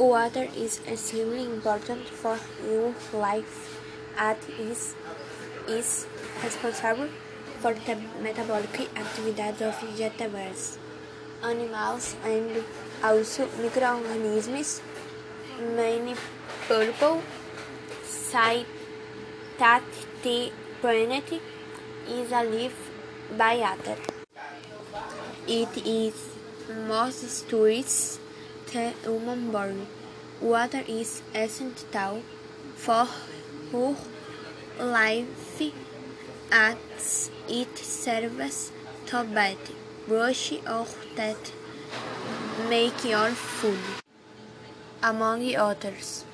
Water is extremely important for your life as it is responsible for the metabolic activities of vegetables, animals, and also microorganisms. Many people say that the planet is alive by water. It is most stories the human body. Water is essential for our life as it serves to bathe, brush our teeth, make your food, among others.